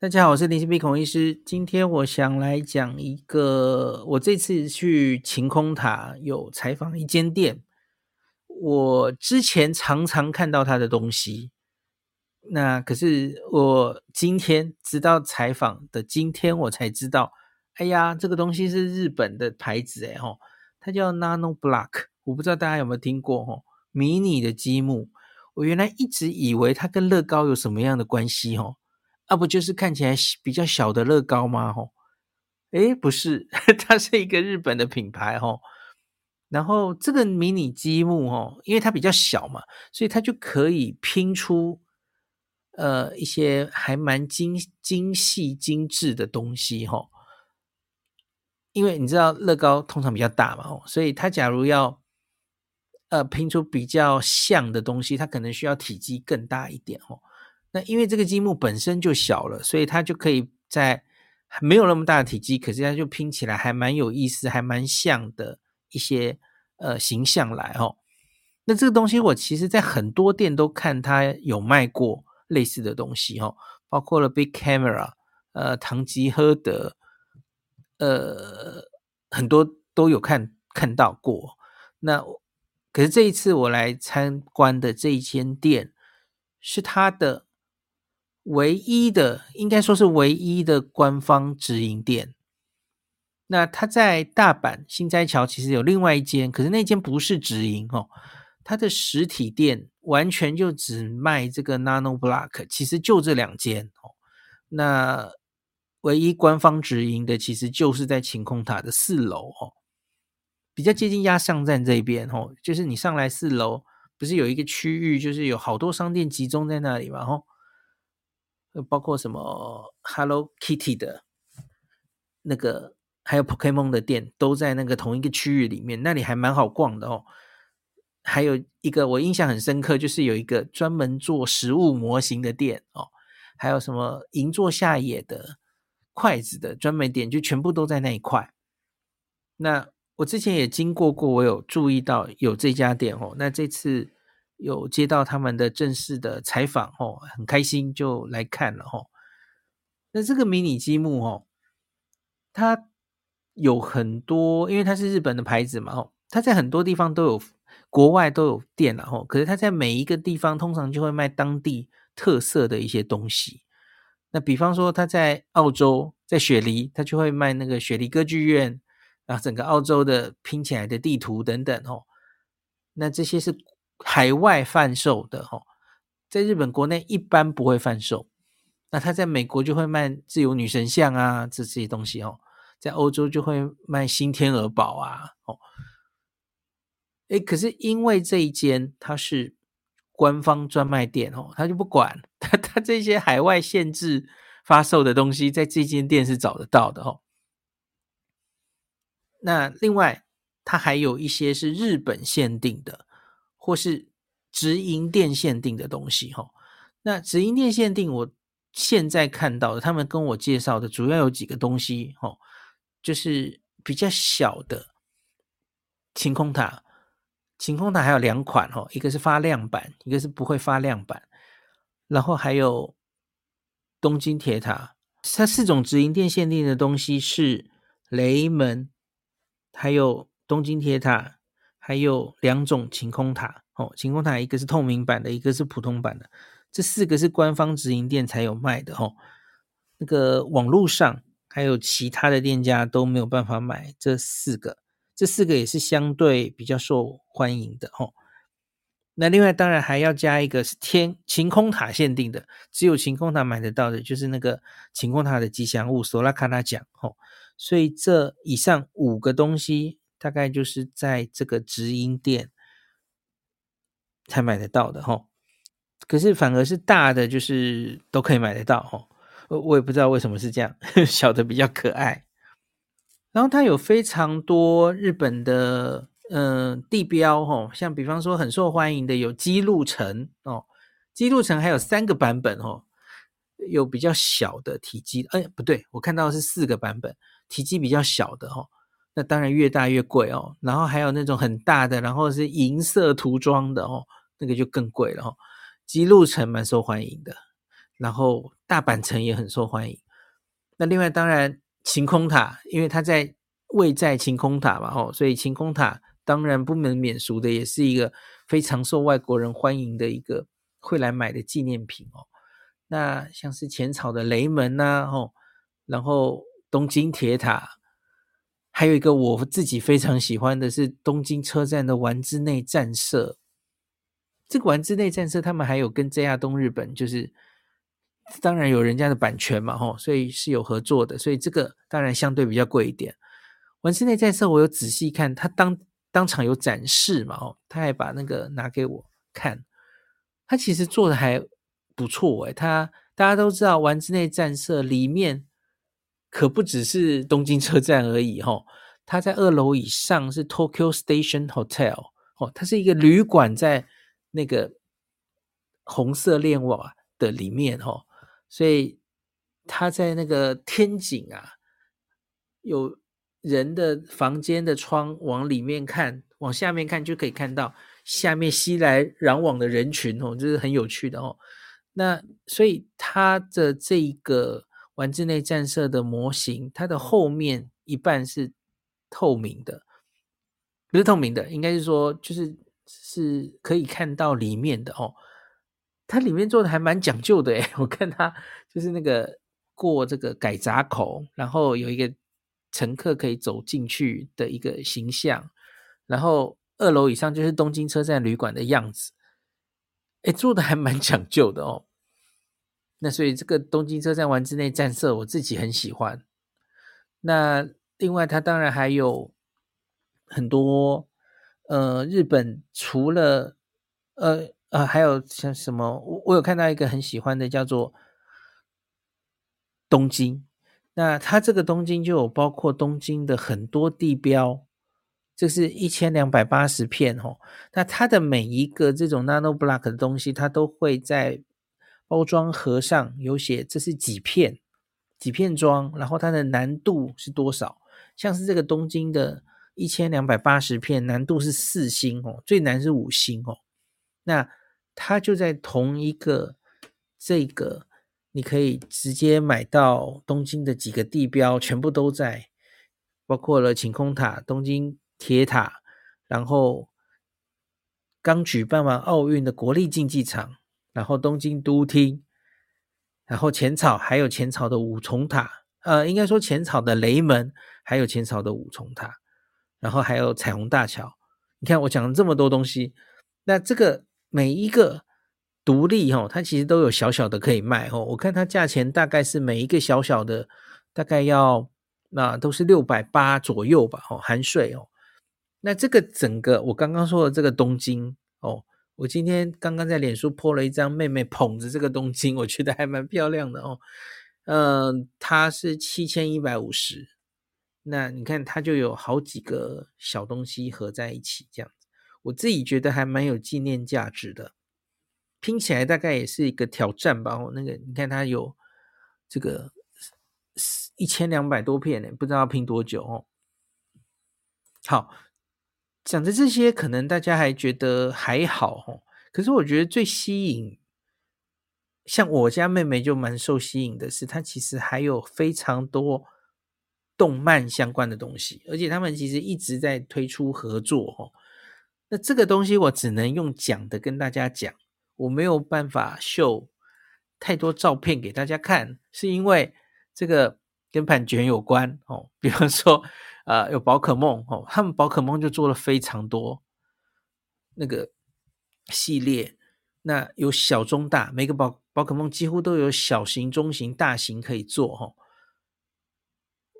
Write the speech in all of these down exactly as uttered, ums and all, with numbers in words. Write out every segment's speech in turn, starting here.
大家好，我是林氏璧孔医师。今天我想来讲一个，我这次去晴空塔有采访一间店，我之前常常看到他的东西，那可是我今天直到采访的今天我才知道，哎呀，这个东西是日本的牌子诶、哦、它叫 nanoblock， 我不知道大家有没有听过、哦、迷你的积木。我原来一直以为它跟乐高有什么样的关系哦，啊不就是看起来比较小的乐高吗？吼，诶不是，它是一个日本的品牌吼。然后这个迷你积木吼，因为它比较小嘛，所以它就可以拼出呃一些还蛮精精细精致的东西吼。因为你知道乐高通常比较大嘛吼，所以它假如要呃拼出比较像的东西，它可能需要体积更大一点吼。那因为这个积木本身就小了，所以它就可以在没有那么大的体积，可是它就拼起来还蛮有意思，还蛮像的一些呃形象来哦。那这个东西我其实在很多店都看它有卖过类似的东西哦，包括了 Bic Camera， 呃，唐吉诃德，呃，很多都有看看到过。那可是这一次我来参观的这一间店，是它的唯一的，应该说是唯一的官方直营店。那它在大阪心斋桥其实有另外一间，可是那间不是直营哦，它的实体店完全就只卖这个 nanoblock， 其实就这两间哦。那唯一官方直营的其实就是在晴空塔的四楼哦，比较接近鸭上站这边哦，就是你上来四楼，不是有一个区域，就是有好多商店集中在那里嘛哦。包括什么 Hello Kitty 的那个还有 Pokemon 的店都在那个同一个区域里面，那里还蛮好逛的哦。还有一个我印象很深刻，就是有一个专门做食物模型的店哦，还有什么银座下野的筷子的专门店，就全部都在那一块。那我之前也经过过，我有注意到有这家店哦，那这次有接到他们的正式的采访哦，很开心就来看了哦。那这个迷你积木哦，它有很多，因为它是日本的牌子嘛哦，它在很多地方都有，国外都有店啦哦，可是它在每一个地方通常就会卖当地特色的一些东西。那比方说它在澳洲，在雪梨，它就会卖那个雪梨歌剧院，然后整个澳洲的拼起来的地图等等哦。那这些是海外贩售的哦，在日本国内一般不会贩售。那他在美国就会卖自由女神像啊，这些东西哦，在欧洲就会卖新天鹅堡啊哦。诶，可是因为这一间它是官方专卖店哦，他就不管他他这些海外限制发售的东西，在这间店是找得到的哦。那另外它还有一些是日本限定的，或是直营店限定的东西哦。那直营店限定我现在看到的，他们跟我介绍的主要有几个东西哦，就是比较小的晴空塔，晴空塔还有两款哦，一个是发亮版，一个是不会发亮版，然后还有东京铁塔。它四种直营店限定的东西是雷门，还有东京铁塔，还有两种晴空塔哦，晴空塔一个是透明版的，一个是普通版的，这四个是官方直营店才有卖的哦。那个网络上还有其他的店家都没有办法买这四个，这四个也是相对比较受欢迎的哦。那另外当然还要加一个是天晴空塔限定的，只有晴空塔买得到的，就是那个晴空塔的吉祥物索拉卡纳奖哦。所以这以上五个东西，大概就是在这个直营店才买得到的哦。可是反而是大的就是都可以买得到哦，我也不知道为什么是这样，小的比较可爱。然后它有非常多日本的呃地标哦，像比方说很受欢迎的有姬路城哦，姬路城还有三个版本哦，有比较小的体积，哎不对，我看到的是四个版本，体积比较小的哦。那当然越大越贵哦，然后还有那种很大的，然后是银色涂装的哦，那个就更贵了哦。姬路城蛮受欢迎的，然后大阪城也很受欢迎。那另外当然晴空塔，因为它在位在晴空塔嘛、哦、所以晴空塔当然不能免俗的也是一个非常受外国人欢迎的一个会来买的纪念品哦。那像是浅草的雷门啊、哦、然后东京铁塔，还有一个我自己非常喜欢的是东京车站的丸之内站舍。这个丸之内站舍他们还有跟 J R 东日本，就是当然有人家的版权嘛、哦、所以是有合作的，所以这个当然相对比较贵一点。丸之内站舍我有仔细看，他当当场有展示嘛、哦、他还把那个拿给我看，他其实做的还不错耶。他大家都知道丸之内站舍里面可不只是东京车站而已、哦、它在二楼以上是 Tokyo Station Hotel、哦、它是一个旅馆在那个红色链瓦的里面、哦、所以它在那个天井啊，有人的房间的窗往里面看，往下面看就可以看到下面熙来攘往的人群、哦、这是很有趣的、哦、那所以它的这一个丸之内站舍的模型，它的后面一半是透明的，不是透明的，应该是说就是是可以看到里面的哦。它里面做的还蛮讲究的诶，我看它就是那个过这个改闸口，然后有一个乘客可以走进去的一个形象，然后二楼以上就是东京车站旅馆的样子，诶，做的还蛮讲究的哦。那所以这个东京车站丸之内站舍我自己很喜欢。那另外它当然还有很多呃日本除了呃呃还有像什么 我, 我有看到一个很喜欢的叫做东京。那它这个东京就有包括东京的很多地标，这是一千两百八十片哦。那它的每一个这种 nanoblock 的东西，它都会在包装盒上有写这是几片几片装，然后它的难度是多少，像是这个东京的一千两百八十片难度是四星哦，最难是五星哦。那它就在同一个这个你可以直接买到东京的几个地标全部都在，包括了晴空塔、东京铁塔，然后刚举办完奥运的国立竞技场，然后东京都厅，然后浅草，还有浅草的五重塔，呃，应该说浅草的雷门，还有浅草的五重塔，然后还有彩虹大桥。你看我讲了这么多东西，那这个每一个独立、哦、它其实都有小小的可以卖、哦、我看它价钱大概是每一个小小的大概要那、啊、都是六百八左右吧、哦、含税哦。那这个整个我刚刚说的这个东京哦，我今天刚刚在脸书po了一张妹妹捧着这个东京，我觉得还蛮漂亮的哦。呃，它是七千一百五十，那你看它就有好几个小东西合在一起这样子，我自己觉得还蛮有纪念价值的，拼起来大概也是一个挑战吧、哦、那个你看它有这个一千两百多片耶，不知道要拼多久哦。好，讲的这些可能大家还觉得还好、哦、可是我觉得最吸引，像我家妹妹就蛮受吸引的是她其实还有非常多动漫相关的东西，而且他们其实一直在推出合作、哦、那这个东西我只能用讲的跟大家讲，我没有办法秀太多照片给大家看，是因为这个跟版权有关、哦、比方说呃，有宝可梦、哦、他们宝可梦就做了非常多那个系列，那有小中大，每个宝宝可梦几乎都有小型、中型、大型可以做、哦、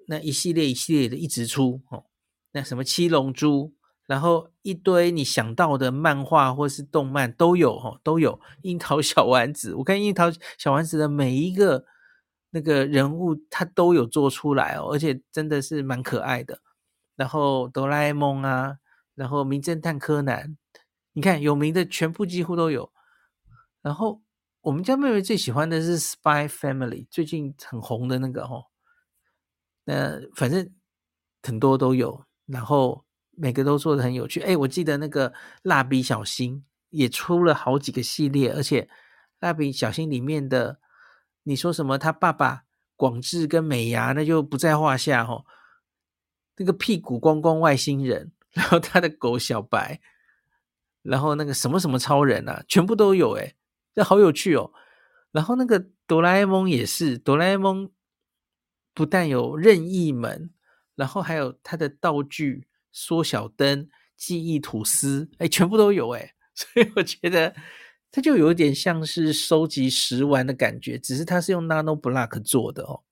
那一系列一系列的一直出、哦、那什么七龙珠，然后一堆你想到的漫画或是动漫都有、哦、都有樱桃小丸子，我看樱桃小丸子的每一个那个人物他都有做出来哦，而且真的是蛮可爱的。然后哆啦 A 梦啊，然后名侦探柯南，你看有名的全部几乎都有。然后我们家妹妹最喜欢的是 Spy Family， 最近很红的那个哦。那反正很多都有，然后每个都做得很有趣。哎，我记得那个蜡笔小新也出了好几个系列，而且蜡笔小新里面的你说什么他爸爸广志跟美牙那就不在话下哦，那个屁股光光外星人，然后他的狗小白，然后那个什么什么超人啊，全部都有诶，这好有趣哦。然后那个哆啦 A 梦也是，哆啦 A 梦不但有任意门，然后还有他的道具缩小灯、记忆吐司，诶，全部都有诶。所以我觉得它就有点像是收集食玩的感觉，只是它是用 nanoblock 做的哦。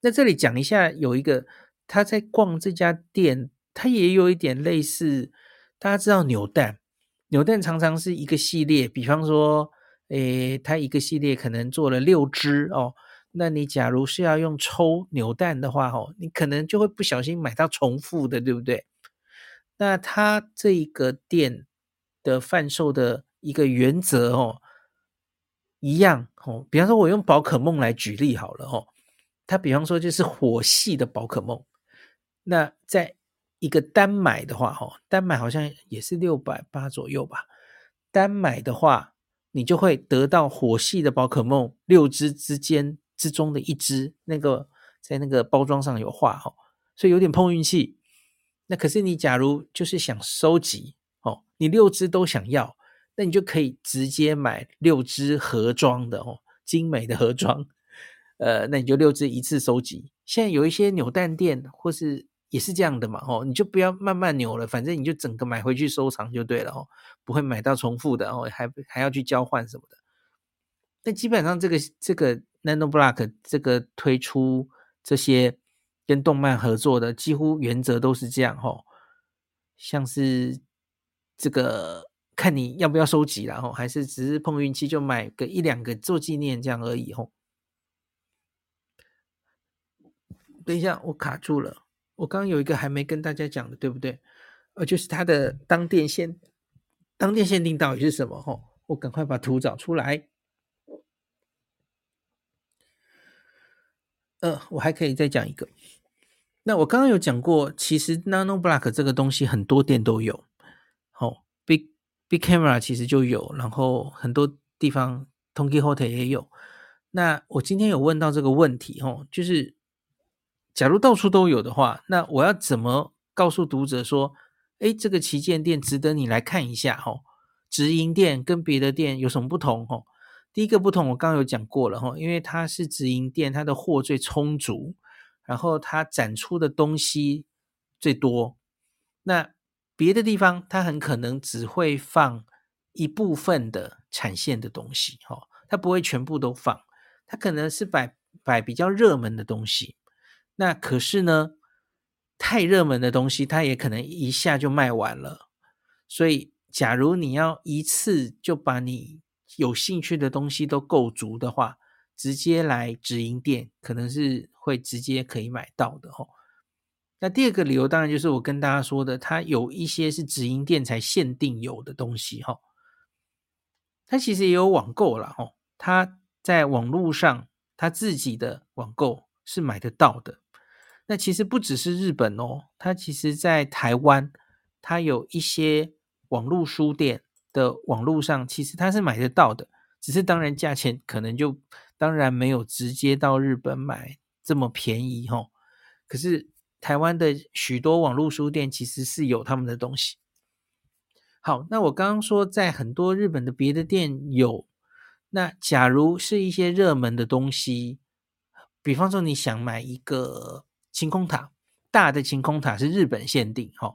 那这里讲一下，有一个他在逛这家店，它也有一点类似，大家知道扭蛋，扭蛋常常是一个系列，比方说诶，它一个系列可能做了六只哦，那你假如是要用抽扭蛋的话哦，你可能就会不小心买到重复的，对不对？那它这一个店的贩售的一个原则哦，一样哦，比方说我用宝可梦来举例好了哦，它比方说就是火系的宝可梦，那在一个单买的话哦，单买好像也是六百八左右吧，单买的话你就会得到火系的宝可梦六只之间之中的一只，那个在那个包装上有画哦，所以有点碰运气。那可是你假如就是想收集哦，你六只都想要，那你就可以直接买六只盒装的哦，精美的盒装，呃，那你就六只一次收集。现在有一些扭蛋店或是也是这样的嘛哦，你就不要慢慢扭了，反正你就整个买回去收藏就对了哦，不会买到重复的哦，还还要去交换什么的。那基本上这个这个 nanoblock 这个推出这些跟动漫合作的，几乎原则都是这样哦，像是这个看你要不要收集啦吼，还是只是碰运气就买个一两个做纪念这样而已吼。等一下，我卡住了，我刚刚有一个还没跟大家讲的，对不对？呃，就是它的当店限当店限定到底是什么吼？我赶快把图找出来。呃，我还可以再讲一个。那我刚刚有讲过，其实 nanoblock 这个东西很多店都有。哦 Bic, Bic Camera 其实就有，然后很多地方 Tonky Hotel 也有。那我今天有问到这个问题哦，就是假如到处都有的话，那我要怎么告诉读者说，诶，这个旗舰店值得你来看一下哦，直营店跟别的店有什么不同哦？第一个不同我刚刚有讲过了哦，因为它是直营店，它的货最充足，然后它展出的东西最多。那别的地方它很可能只会放一部分的产线的东西哦，它不会全部都放，它可能是摆摆比较热门的东西。那可是呢，太热门的东西它也可能一下就卖完了，所以假如你要一次就把你有兴趣的东西都购足的话，直接来直营店可能是会直接可以买到的哦。那第二个理由当然就是我跟大家说的，它有一些是直营店才限定有的东西哦，它其实也有网购啦哦，它在网络上它自己的网购是买得到的。那其实不只是日本哦，它其实在台湾它有一些网络书店的网络上其实它是买得到的，只是当然价钱可能就当然没有直接到日本买这么便宜哦，可是台湾的许多网络书店其实是有他们的东西。好，那我刚刚说在很多日本的别的店有，那假如是一些热门的东西，比方说你想买一个晴空塔，大的晴空塔是日本限定哦，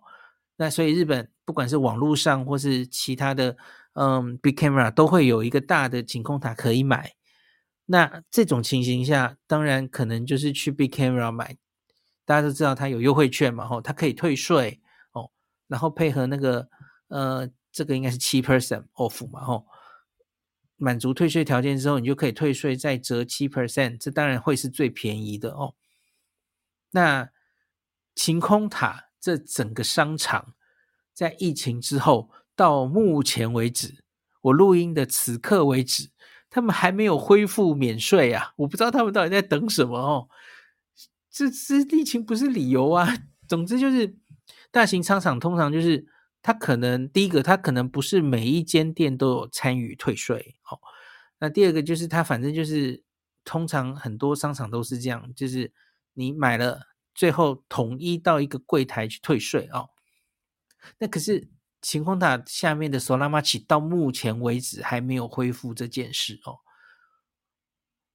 那所以日本不管是网络上或是其他的嗯 Bic Camera 都会有一个大的晴空塔可以买，那这种情形下当然可能就是去 Bic Camera 买，大家都知道它有优惠券嘛，吼，它可以退税哦，然后配合那个呃，这个应该是 百分之七 off 嘛，吼，满足退税条件之后，你就可以退税再折 百分之七， 这当然会是最便宜的哦。那晴空塔这整个商场在疫情之后到目前为止，我录音的此刻为止，他们还没有恢复免税啊，我不知道他们到底在等什么哦。这是疫情不是理由啊，总之就是大型商场通常就是它可能第一个它可能不是每一间店都有参与退税哦，那第二个就是它反正就是通常很多商场都是这样，就是你买了最后统一到一个柜台去退税哦。那可是晴空塔下面的 Solamachi 到目前为止还没有恢复这件事哦。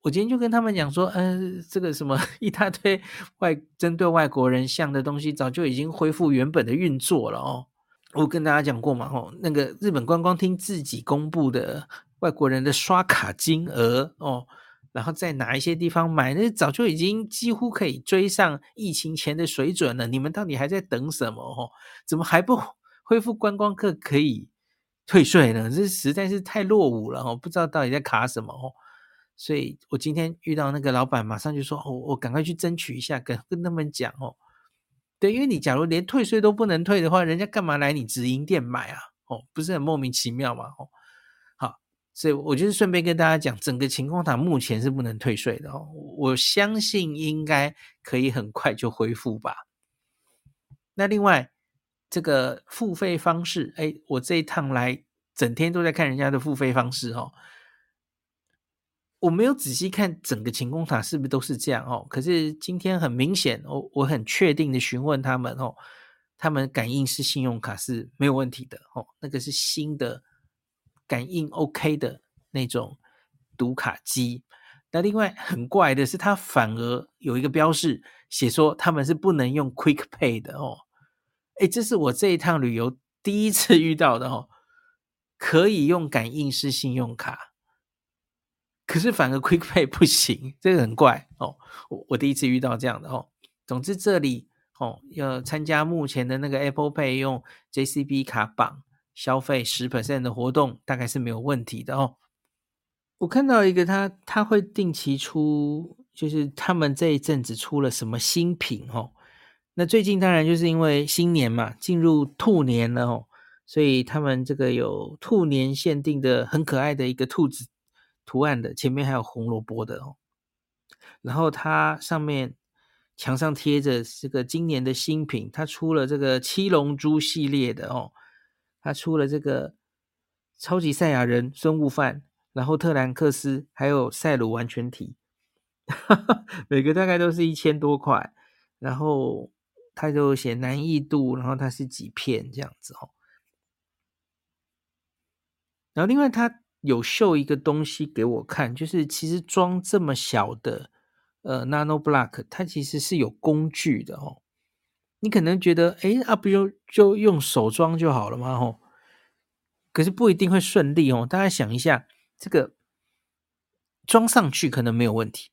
我今天就跟他们讲说，嗯、呃，这个什么一大堆外针对外国人像的东西，早就已经恢复原本的运作了哦。我跟大家讲过嘛，哦，那个日本观光厅自己公布的外国人的刷卡金额哦，然后在哪一些地方买，那早就已经几乎可以追上疫情前的水准了。你们到底还在等什么哦？怎么还不恢复观光客可以退税呢？这实在是太落伍了哦，不知道到底在卡什么哦。所以我今天遇到那个老板，马上就说：“哦，我赶快去争取一下，跟跟他们讲哦。”对，因为你假如连退税都不能退的话，人家干嘛来你直营店买啊？哦，不是很莫名其妙吗？哦，好，所以我就是顺便跟大家讲，整个晴空塔目前是不能退税的哦。我相信应该可以很快就恢复吧。那另外这个付费方式，哎，我这一趟来整天都在看人家的付费方式哦。我没有仔细看整个晴空塔是不是都是这样哦，可是今天很明显，我我很确定的询问他们哦，他们感应式信用卡是没有问题的哦，那个是新的感应 OK 的那种读卡机。那另外很怪的是，他反而有一个标示写说他们是不能用 Quick Pay 的哦，哎，这是我这一趟旅游第一次遇到的哦，可以用感应式信用卡。可是反而 Quick Pay 不行，这个很怪哦。我我第一次遇到这样的哦。总之这里哦，要参加目前的那个 Apple Pay 用 J C B 卡绑消费 百分之十 的活动，大概是没有问题的哦。我看到一个他他会定期出，就是他们这一阵子出了什么新品哦。那最近当然就是因为新年嘛，进入兔年了哦，所以他们这个有兔年限定的很可爱的一个兔子图案的，前面还有红萝卜的哦，然后它上面墙上贴着这个今年的新品，它出了这个七龙珠系列的哦，它出了这个超级赛亚人孙悟饭，然后特兰克斯，还有赛鲁完全体每个大概都是一千多块，然后它就写难易度，然后它是几片这样子哦。然后另外它有秀一个东西给我看，就是其实装这么小的呃 nanoblock 它其实是有工具的哦。你可能觉得诶啊不就就用手装就好了嘛哦，可是不一定会顺利哦。大家想一下，这个装上去可能没有问题，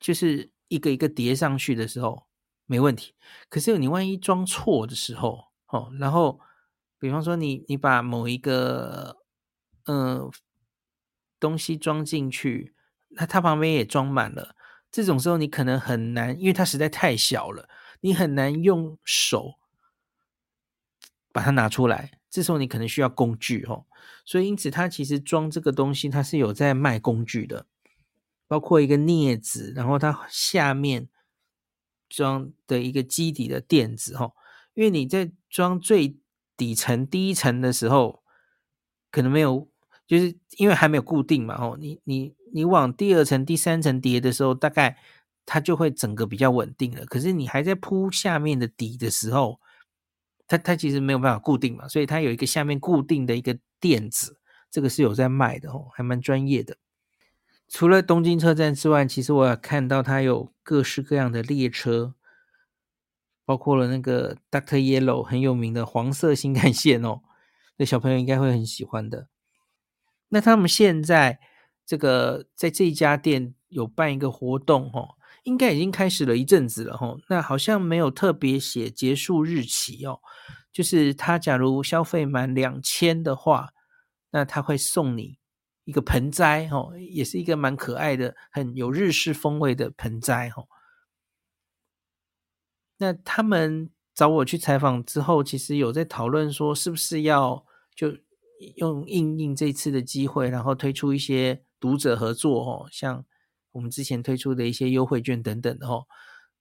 就是一个一个叠上去的时候没问题，可是你万一装错的时候哦，然后比方说你你把某一个呃东西装进去，那它旁边也装满了，这种时候你可能很难，因为它实在太小了，你很难用手把它拿出来，这时候你可能需要工具哦。所以因此它其实装这个东西它是有在卖工具的，包括一个镊子，然后它下面装的一个基底的垫子哦。因为你在装最底层第一层的时候可能没有，就是因为还没有固定嘛哦，你你你往第二层第三层叠的时候，大概它就会整个比较稳定了，可是你还在铺下面的底的时候，它它其实没有办法固定嘛，所以它有一个下面固定的一个垫子，这个是有在卖的哦，还蛮专业的。除了东京车站之外，其实我也看到它有各式各样的列车，包括了那个 Doctor Yellow 很有名的黄色新干线哦，那小朋友应该会很喜欢的。那他们现在这个在这一家店有办一个活动哦，应该已经开始了一阵子了哦，那好像没有特别写结束日期哦，就是他假如消费满两千的话，那他会送你一个盆栽哦，也是一个蛮可爱的很有日式风味的盆栽哦。那他们找我去采访之后，其实有在讨论说是不是要就用应应这次的机会，然后推出一些读者合作哦，像我们之前推出的一些优惠券等等的哦。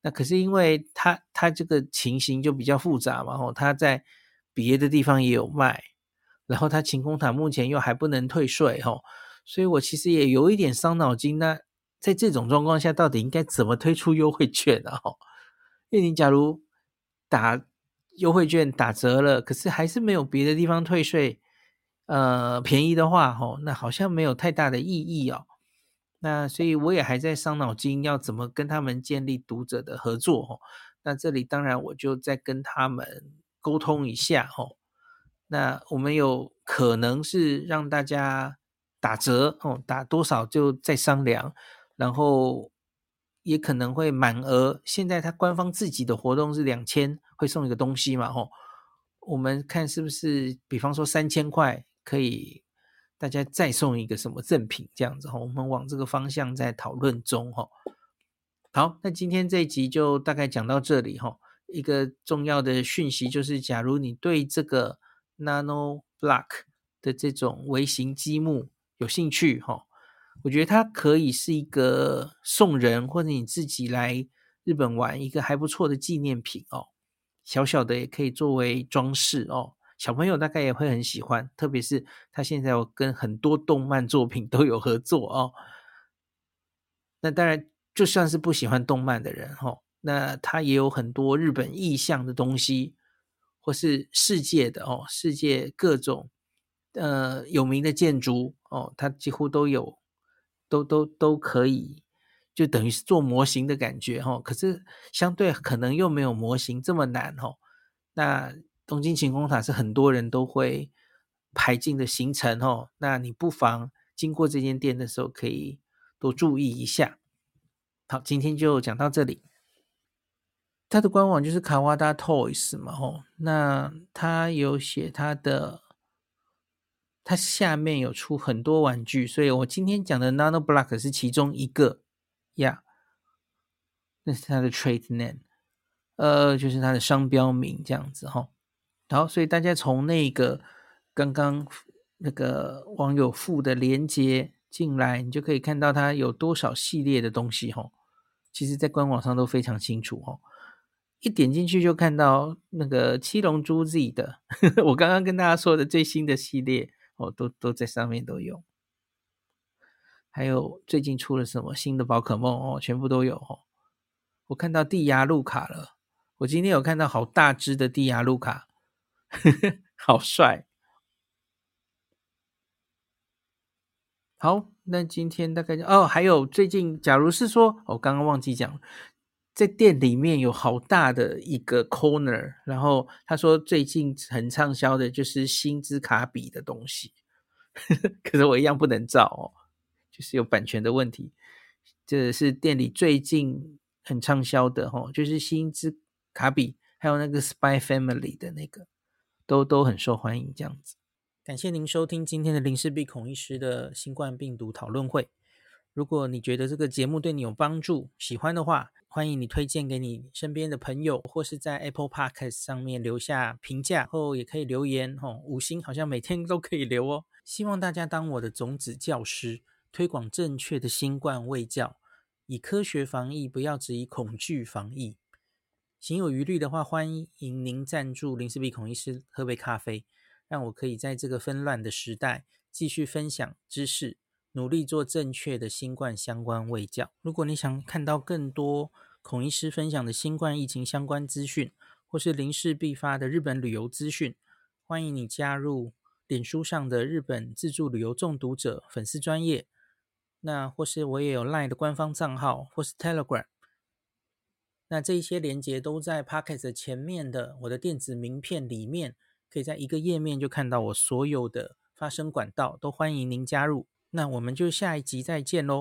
那可是因为他他这个情形就比较复杂嘛哦，他在别的地方也有卖，然后他晴空塔目前又还不能退税哦，所以我其实也有一点伤脑筋。那在这种状况下到底应该怎么推出优惠券啊？因为你假如打优惠券打折了，可是还是没有别的地方退税呃，便宜的话、哦、那好像没有太大的意义哦。那所以我也还在伤脑筋要怎么跟他们建立读者的合作、哦、那这里当然我就再跟他们沟通一下、哦、那我们有可能是让大家打折、哦、打多少就再商量，然后也可能会满额，现在他官方自己的活动是两千会送一个东西嘛、哦、我们看是不是比方说三千块可以大家再送一个什么赠品这样子、哦、我们往这个方向在讨论中、哦、好，那今天这一集就大概讲到这里、哦、一个重要的讯息就是假如你对这个 nanoblock 的这种微型积木有兴趣、哦、我觉得它可以是一个送人或者你自己来日本玩一个还不错的纪念品哦，小小的也可以作为装饰哦，小朋友大概也会很喜欢，特别是他现在我跟很多动漫作品都有合作哦。那当然就算是不喜欢动漫的人哦，那他也有很多日本意象的东西或是世界的哦，世界各种呃有名的建筑哦，他几乎都有都都都可以，就等于是做模型的感觉、哦、可是相对可能又没有模型这么难、哦、那东京晴空塔是很多人都会排进的行程、哦、那你不妨经过这间店的时候可以多注意一下。好，今天就讲到这里。它的官网就是 Kawada Toys 嘛、哦、那它有写它的它下面有出很多玩具，所以我今天讲的 nanoblock 是其中一个呀、yeah, 那是它的 trade name 呃，就是它的商标名这样子、哦、好，所以大家从那个刚刚那个网友附的连结进来，你就可以看到它有多少系列的东西、哦、其实在官网上都非常清楚、哦、一点进去就看到那个七龙珠 Z 的我刚刚跟大家说的最新的系列、哦、都, 都在上面都有，还有最近出了什么新的宝可梦哦，全部都有哦。我看到蒂亚路卡了，我今天有看到好大只的蒂亚路卡好帅。好，那今天大概哦，还有最近假如是说我、哦、刚刚忘记讲，在店里面有好大的一个 corner， 然后他说最近很畅销的就是星之卡比的东西可是我一样不能照哦，就是有版权的问题。这是店里最近很畅销的、哦、就是星之卡比还有那个 Spy Family 的那个都都很受欢迎这样子。感谢您收听今天的林氏璧孔医师的新冠病毒讨论会。如果你觉得这个节目对你有帮助喜欢的话，欢迎你推荐给你身边的朋友，或是在 Apple Podcast 上面留下评价，后也可以留言、哦、五星好像每天都可以留哦。希望大家当我的种子教师，推广正确的新冠卫教，以科学防疫，不要只以恐惧防疫。行有余力的话，欢迎您赞助林氏璧孔医师喝杯咖啡，让我可以在这个纷乱的时代继续分享知识，努力做正确的新冠相关卫教。如果你想看到更多孔医师分享的新冠疫情相关资讯，或是林氏必发的日本旅游资讯，欢迎你加入脸书上的日本自助旅游中毒者粉丝专页。那或是我也有 LINE 的官方账号，或是 Telegram， 那这一些连结都在 Podcast 前面的我的电子名片里面，可以在一个页面就看到我所有的发声管道，都欢迎您加入。那我们就下一集再见咯。